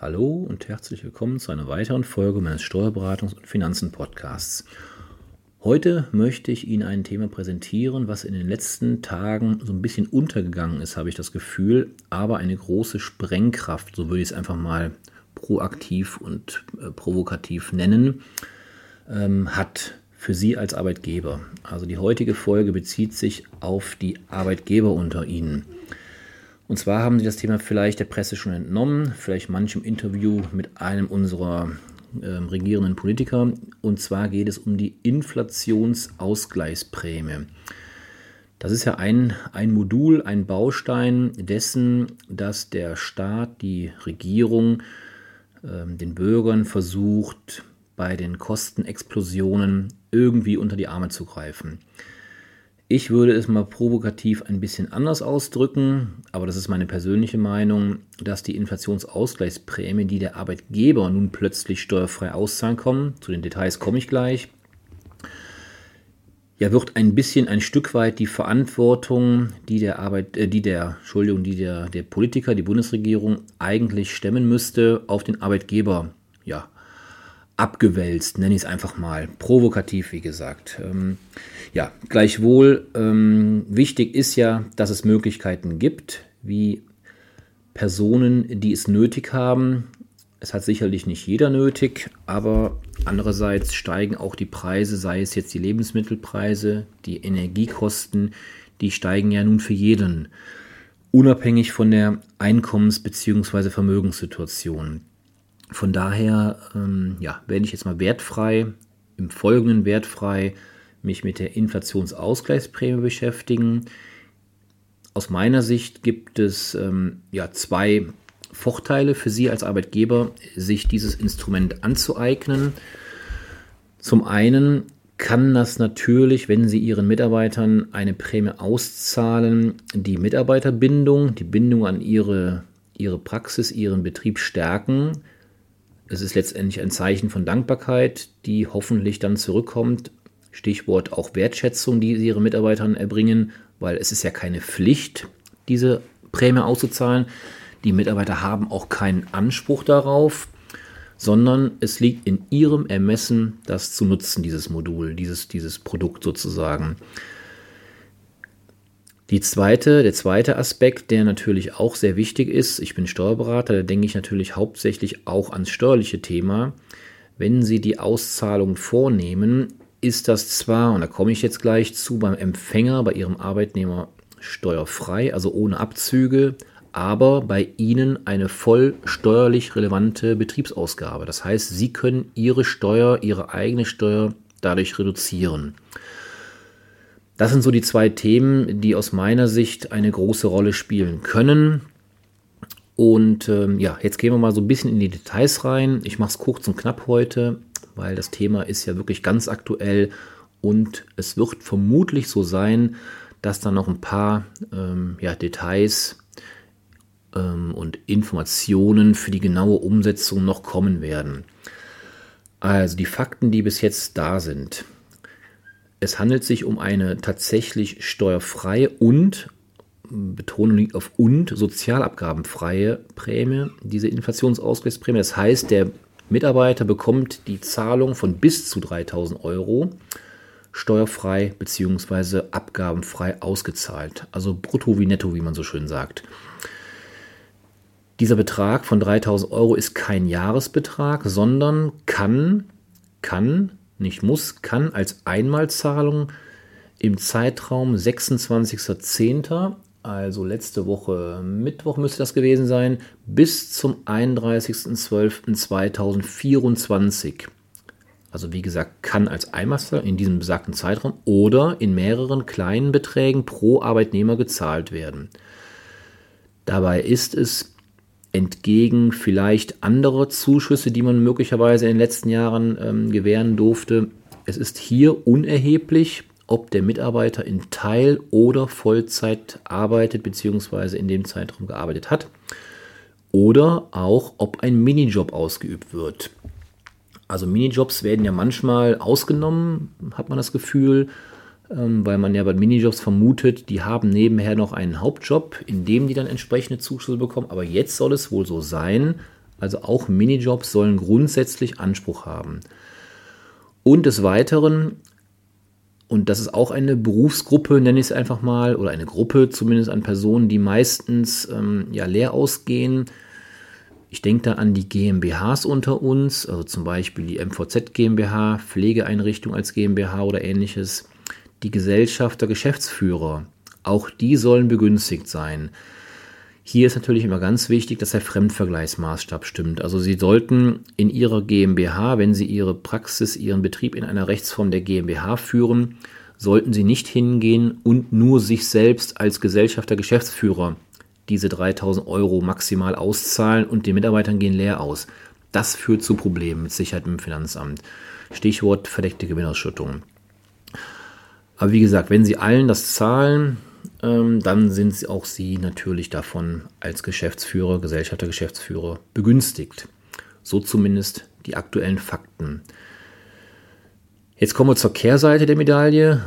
Hallo und herzlich willkommen zu einer weiteren Folge meines Steuerberatungs- und Finanzen-Podcasts. Heute möchte ich Ihnen ein Thema präsentieren, was in den letzten Tagen so ein bisschen untergegangen ist, habe ich das Gefühl, aber eine große Sprengkraft, so würde ich es einfach mal proaktiv und provokativ nennen, hat für Sie als Arbeitgeber. Also die heutige Folge bezieht sich auf die Arbeitgeber unter Ihnen. Und zwar haben Sie das Thema vielleicht der Presse schon entnommen, vielleicht manchem Interview mit einem unserer regierenden Politiker. Und zwar geht es um die Inflationsausgleichsprämie. Das ist ja ein Modul, ein Baustein dessen, dass der Staat, die Regierung, den Bürgern versucht, bei den Kostenexplosionen irgendwie unter die Arme zu greifen. Ich würde es mal provokativ ein bisschen anders ausdrücken, aber das ist meine persönliche Meinung, dass die Inflationsausgleichsprämie, die der Arbeitgeber nun plötzlich steuerfrei auszahlen kann, zu den Details komme ich gleich, ja wird ein Stück weit die Verantwortung, die der Politiker, die Bundesregierung eigentlich stemmen müsste, auf den Arbeitgeber abgewälzt, nenne ich es einfach mal, provokativ, wie gesagt. Gleichwohl wichtig ist ja, dass es Möglichkeiten gibt, wie Personen, die es nötig haben. Es hat sicherlich nicht jeder nötig, aber andererseits steigen auch die Preise, sei es jetzt die Lebensmittelpreise, die Energiekosten, die steigen ja nun für jeden, unabhängig von der Einkommens- bzw. Vermögenssituation. Von daher werde ich jetzt mal im Folgenden wertfrei mich mit der Inflationsausgleichsprämie beschäftigen. Aus meiner Sicht gibt es zwei Vorteile für Sie als Arbeitgeber, sich dieses Instrument anzueignen. Zum einen kann das natürlich, wenn Sie Ihren Mitarbeitern eine Prämie auszahlen, die Mitarbeiterbindung, die Bindung an ihre Praxis, Ihren Betrieb stärken. Es ist letztendlich ein Zeichen von Dankbarkeit, die hoffentlich dann zurückkommt. Stichwort auch Wertschätzung, die Sie Ihren Mitarbeitern erbringen, weil es ist ja keine Pflicht, diese Prämie auszuzahlen. Die Mitarbeiter haben auch keinen Anspruch darauf, sondern es liegt in Ihrem Ermessen, das zu nutzen, dieses Modul, dieses Produkt sozusagen. Der zweite Aspekt, der natürlich auch sehr wichtig ist, ich bin Steuerberater, da denke ich natürlich hauptsächlich auch ans steuerliche Thema. Wenn Sie die Auszahlung vornehmen, ist das zwar, und da komme ich jetzt gleich zu, beim Empfänger, bei Ihrem Arbeitnehmer steuerfrei, also ohne Abzüge, aber bei Ihnen eine voll steuerlich relevante Betriebsausgabe. Das heißt, Sie können Ihre eigene Steuer dadurch reduzieren. Das sind so die zwei Themen, die aus meiner Sicht eine große Rolle spielen können. Und jetzt gehen wir mal so ein bisschen in die Details rein. Ich mache es kurz und knapp heute, weil das Thema ist ja wirklich ganz aktuell. Und es wird vermutlich so sein, dass da noch ein paar Details und Informationen für die genaue Umsetzung noch kommen werden. Also die Fakten, die bis jetzt da sind. Es handelt sich um eine tatsächlich steuerfreie und, Betonung liegt auf und, sozialabgabenfreie Prämie, diese Inflationsausgleichsprämie. Das heißt, der Mitarbeiter bekommt die Zahlung von bis zu 3.000 € steuerfrei bzw. abgabenfrei ausgezahlt. Also brutto wie netto, wie man so schön sagt. Dieser Betrag von 3.000 € ist kein Jahresbetrag, sondern kann als Einmalzahlung im Zeitraum 26.10., also letzte Woche Mittwoch müsste das gewesen sein, bis zum 31.12.2024. Also wie gesagt, kann als Einmalzahlung in diesem besagten Zeitraum oder in mehreren kleinen Beträgen pro Arbeitnehmer gezahlt werden. Dabei ist es entgegen vielleicht anderer Zuschüsse, die man möglicherweise in den letzten Jahren gewähren durfte. Es ist hier unerheblich, ob der Mitarbeiter in Teil- oder Vollzeit arbeitet bzw. in dem Zeitraum gearbeitet hat oder auch, ob ein Minijob ausgeübt wird. Also Minijobs werden ja manchmal ausgenommen, hat man das Gefühl, weil man ja bei Minijobs vermutet, die haben nebenher noch einen Hauptjob, in dem die dann entsprechende Zuschüsse bekommen. Aber jetzt soll es wohl so sein, Also auch Minijobs sollen grundsätzlich Anspruch haben. Und des Weiteren, und das ist auch eine Berufsgruppe, nenne ich es einfach mal, oder eine Gruppe zumindest an Personen, die meistens leer ausgehen. Ich denke da an die GmbHs unter uns, also zum Beispiel die MVZ GmbH, Pflegeeinrichtung als GmbH oder ähnliches. Die Gesellschafter, Geschäftsführer, auch die sollen begünstigt sein. Hier ist natürlich immer ganz wichtig, dass der Fremdvergleichsmaßstab stimmt. Also Sie sollten in Ihrer GmbH, wenn Sie Ihre Praxis, Ihren Betrieb in einer Rechtsform der GmbH führen, sollten Sie nicht hingehen und nur sich selbst als Gesellschafter, Geschäftsführer diese 3.000 € maximal auszahlen und den Mitarbeitern gehen leer aus. Das führt zu Problemen mit Sicherheit im Finanzamt. Stichwort verdeckte Gewinnausschüttung. Aber wie gesagt, wenn Sie allen das zahlen, dann sind auch Sie natürlich davon als Geschäftsführer, Gesellschafter, Geschäftsführer begünstigt. So zumindest die aktuellen Fakten. Jetzt kommen wir zur Kehrseite der Medaille.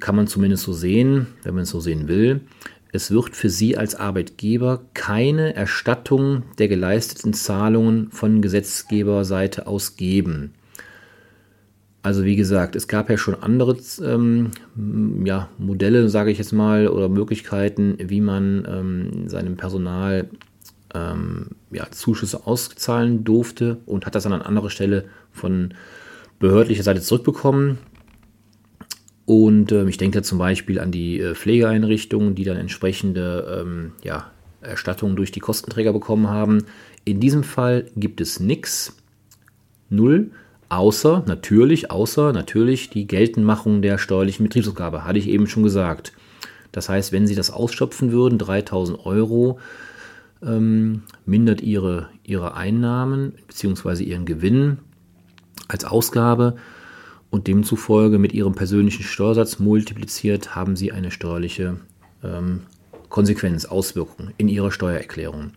Kann man zumindest so sehen, wenn man es so sehen will. Es wird für Sie als Arbeitgeber keine Erstattung der geleisteten Zahlungen von Gesetzgeberseite aus geben. Also wie gesagt, es gab ja schon andere Modelle, sage ich jetzt mal, oder Möglichkeiten, wie man seinem Personal Zuschüsse auszahlen durfte und hat das dann an anderer Stelle von behördlicher Seite zurückbekommen. Und ich denke da zum Beispiel an die Pflegeeinrichtungen, die dann entsprechende Erstattungen durch die Kostenträger bekommen haben. In diesem Fall gibt es nichts, null, außer natürlich die Geltendmachung der steuerlichen Betriebsausgabe, hatte ich eben schon gesagt. Das heißt, wenn Sie das ausschöpfen würden, 3.000 € mindert ihre Einnahmen bzw. Ihren Gewinn als Ausgabe und demzufolge mit Ihrem persönlichen Steuersatz multipliziert haben Sie eine steuerliche Konsequenz, Auswirkung in Ihrer Steuererklärung.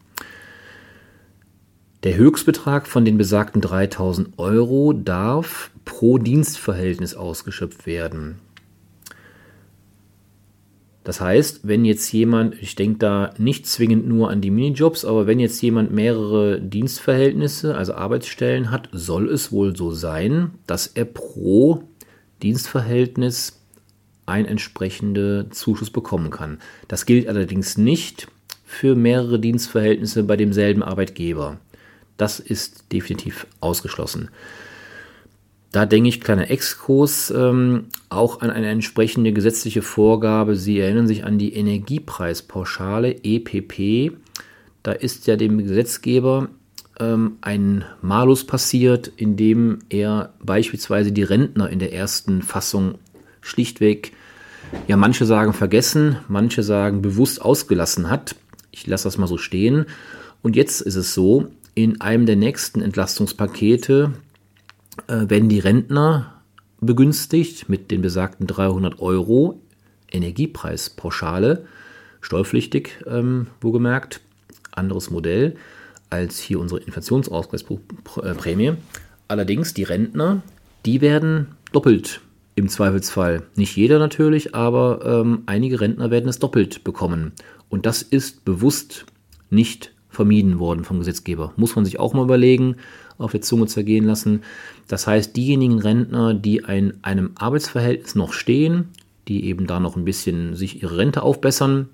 Der Höchstbetrag von den besagten 3.000 € darf pro Dienstverhältnis ausgeschöpft werden. Das heißt, wenn jetzt jemand, ich denke da nicht zwingend nur an die Minijobs, aber wenn jetzt jemand mehrere Dienstverhältnisse, also Arbeitsstellen hat, soll es wohl so sein, dass er pro Dienstverhältnis einen entsprechenden Zuschuss bekommen kann. Das gilt allerdings nicht für mehrere Dienstverhältnisse bei demselben Arbeitgeber. Das ist definitiv ausgeschlossen. Da denke ich, kleiner Exkurs, auch an eine entsprechende gesetzliche Vorgabe. Sie erinnern sich an die Energiepreispauschale, EPP. Da ist ja dem Gesetzgeber ein Malus passiert, indem er beispielsweise die Rentner in der ersten Fassung schlichtweg, ja manche sagen vergessen, manche sagen bewusst ausgelassen hat. Ich lasse das mal so stehen. Und jetzt ist es so, in einem der nächsten Entlastungspakete werden die Rentner begünstigt mit den besagten 300 € Energiepreispauschale, steuerpflichtig wohlgemerkt, anderes Modell als hier unsere Inflationsausgleichsprämie. Allerdings die Rentner, die werden doppelt im Zweifelsfall. Nicht jeder natürlich, aber einige Rentner werden es doppelt bekommen. Und das ist bewusst nicht vermieden worden vom Gesetzgeber. Muss man sich auch mal überlegen, auf der Zunge zergehen lassen. Das heißt, diejenigen Rentner, die in einem Arbeitsverhältnis noch stehen, die eben da noch ein bisschen sich ihre Rente aufbessern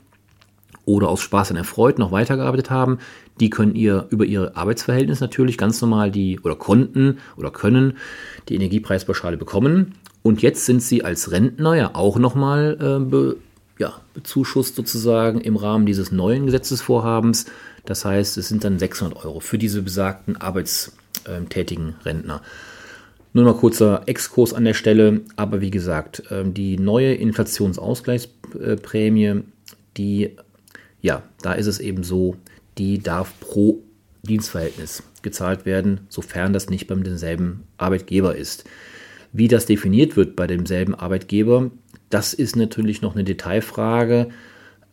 oder aus Spaß und erfreut noch weitergearbeitet haben, die können über ihr Arbeitsverhältnis natürlich ganz normal können die Energiepreispauschale bekommen. Und jetzt sind sie als Rentner ja auch nochmal bezuschusst sozusagen im Rahmen dieses neuen Gesetzesvorhabens. Das heißt, es sind dann 600 € für diese besagten arbeitstätigen Rentner. Nur mal kurzer Exkurs an der Stelle. Aber wie gesagt, die neue Inflationsausgleichsprämie, da ist es eben so, die darf pro Dienstverhältnis gezahlt werden, sofern das nicht beim demselben Arbeitgeber ist. Wie das definiert wird bei demselben Arbeitgeber, das ist natürlich noch eine Detailfrage,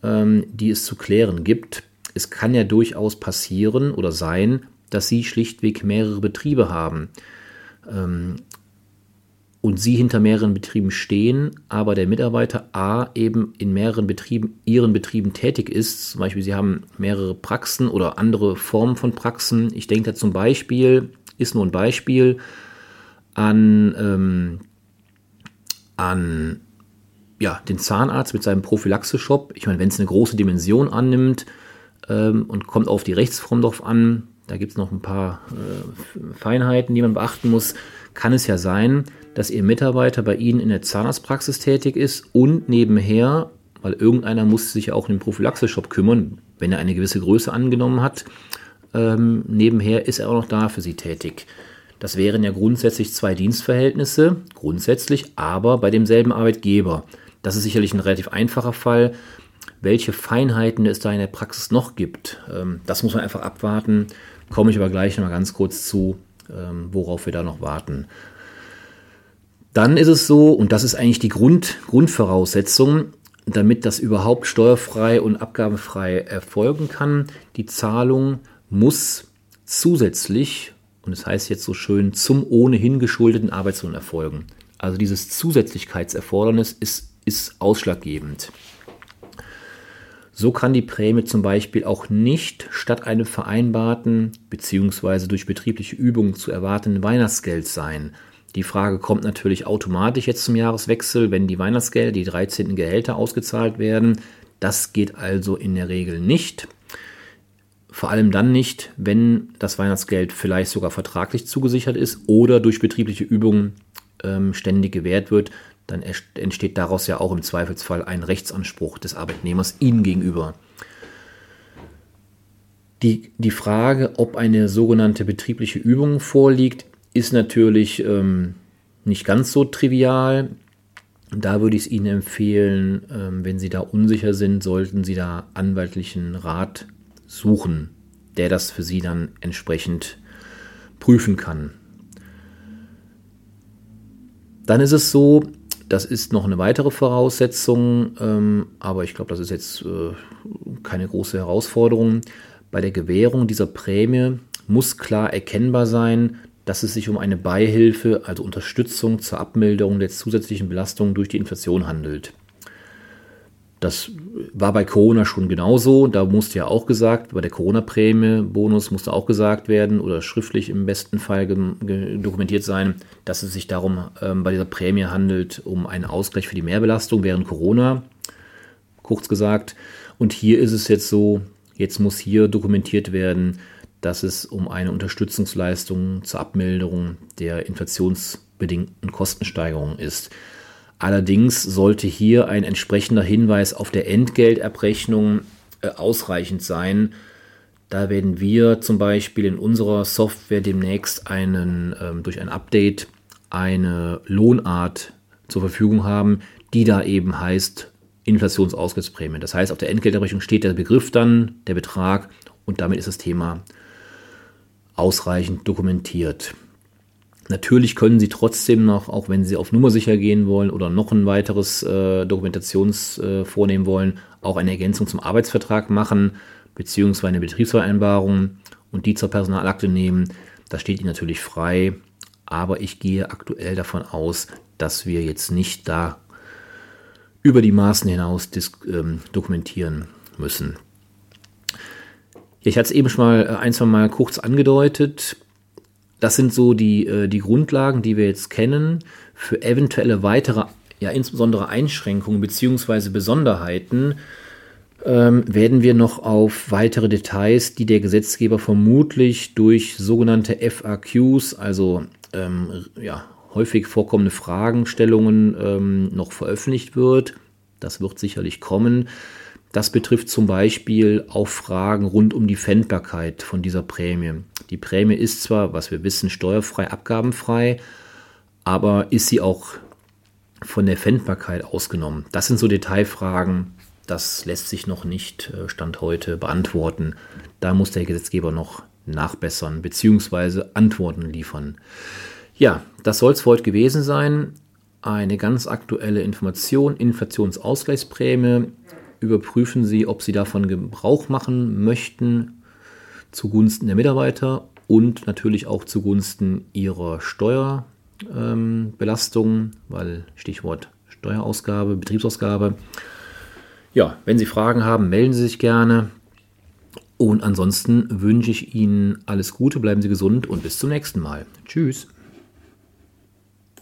die es zu klären gibt. Es kann ja durchaus passieren oder sein, dass Sie schlichtweg mehrere Betriebe haben. und sie hinter mehreren Betrieben stehen, aber der Mitarbeiter A eben in mehreren Betrieben, ihren Betrieben tätig ist. Zum Beispiel, sie haben mehrere Praxen oder andere Formen von Praxen. Ich denke da zum Beispiel, ist nur ein Beispiel, an den Zahnarzt mit seinem Prophylaxe-Shop. Ich meine, wenn es eine große Dimension annimmt und kommt auf die Rechtsform drauf an, da gibt es noch ein paar Feinheiten, die man beachten muss, kann es ja sein, dass Ihr Mitarbeiter bei Ihnen in der Zahnarztpraxis tätig ist und nebenher, weil irgendeiner muss sich auch um den Prophylaxe-Shop kümmern, wenn er eine gewisse Größe angenommen hat, nebenher ist er auch noch da für Sie tätig. Das wären ja grundsätzlich zwei Dienstverhältnisse, grundsätzlich, aber bei demselben Arbeitgeber. Das ist sicherlich ein relativ einfacher Fall. Welche Feinheiten es da in der Praxis noch gibt, das muss man einfach abwarten. Komme ich aber gleich nochmal ganz kurz zu, worauf wir da noch warten. Dann ist es so, und das ist eigentlich die Grundvoraussetzung, damit das überhaupt steuerfrei und abgabefrei erfolgen kann, die Zahlung muss zusätzlich, und es heißt jetzt so schön, zum ohnehin geschuldeten Arbeitslohn erfolgen. Also dieses Zusätzlichkeitserfordernis ist ausschlaggebend. So kann die Prämie zum Beispiel auch nicht statt einem vereinbarten bzw. durch betriebliche Übungen zu erwartenden Weihnachtsgeld sein. Die Frage kommt natürlich automatisch jetzt zum Jahreswechsel, wenn die Weihnachtsgelder, die 13. Gehälter ausgezahlt werden. Das geht also in der Regel nicht. Vor allem dann nicht, wenn das Weihnachtsgeld vielleicht sogar vertraglich zugesichert ist oder durch betriebliche Übungen ständig gewährt wird, dann entsteht daraus ja auch im Zweifelsfall ein Rechtsanspruch des Arbeitnehmers Ihnen gegenüber. Die Frage, ob eine sogenannte betriebliche Übung vorliegt, ist natürlich nicht ganz so trivial. Da würde ich es Ihnen empfehlen, wenn Sie da unsicher sind, sollten Sie da anwaltlichen Rat suchen, der das für Sie dann entsprechend prüfen kann. Dann ist es so, das ist noch eine weitere Voraussetzung, aber ich glaube, das ist jetzt keine große Herausforderung. Bei der Gewährung dieser Prämie muss klar erkennbar sein, dass es sich um eine Beihilfe, also Unterstützung zur Abmilderung der zusätzlichen Belastung durch die Inflation handelt. Das war bei Corona schon genauso, da musste ja auch gesagt, bei der Corona-Prämie-Bonus musste auch gesagt werden oder schriftlich im besten Fall dokumentiert sein, dass es sich darum bei dieser Prämie handelt, um einen Ausgleich für die Mehrbelastung während Corona, kurz gesagt. Und hier ist es jetzt so, jetzt muss hier dokumentiert werden, dass es um eine Unterstützungsleistung zur Abmilderung der inflationsbedingten Kostensteigerung ist. Allerdings sollte hier ein entsprechender Hinweis auf der Entgeltabrechnung ausreichend sein. Da werden wir zum Beispiel in unserer Software demnächst durch ein Update eine Lohnart zur Verfügung haben, die da eben heißt Inflationsausgleichsprämie. Das heißt, auf der Entgeltabrechnung steht der Begriff dann, der Betrag, und damit ist das Thema ausreichend dokumentiert. Natürlich können Sie trotzdem noch, auch wenn Sie auf Nummer sicher gehen wollen oder noch ein weiteres vornehmen wollen, auch eine Ergänzung zum Arbeitsvertrag machen, beziehungsweise eine Betriebsvereinbarung und die zur Personalakte nehmen. Das steht Ihnen natürlich frei, aber ich gehe aktuell davon aus, dass wir jetzt nicht da über die Maßen hinaus dokumentieren müssen. Ich hatte es eben schon mal ein, zwei Mal kurz angedeutet. Das sind so die Grundlagen, die wir jetzt kennen. Für eventuelle weitere, ja insbesondere Einschränkungen bzw. Besonderheiten, werden wir noch auf weitere Details, die der Gesetzgeber vermutlich durch sogenannte FAQs, also häufig vorkommende Fragestellungen, noch veröffentlicht wird. Das wird sicherlich kommen. Das betrifft zum Beispiel auch Fragen rund um die Pfändbarkeit von dieser Prämie. Die Prämie ist zwar, was wir wissen, steuerfrei, abgabenfrei, aber ist sie auch von der Pfändbarkeit ausgenommen? Das sind so Detailfragen, das lässt sich noch nicht Stand heute beantworten. Da muss der Gesetzgeber noch nachbessern bzw. Antworten liefern. Ja, das soll es für heute gewesen sein. Eine ganz aktuelle Information, Inflationsausgleichsprämie. Überprüfen Sie, ob Sie davon Gebrauch machen möchten zugunsten der Mitarbeiter und natürlich auch zugunsten Ihrer Steuer, Belastungen, weil Stichwort Steuerausgabe, Betriebsausgabe. Ja, wenn Sie Fragen haben, melden Sie sich gerne. Und ansonsten wünsche ich Ihnen alles Gute, bleiben Sie gesund und bis zum nächsten Mal. Tschüss.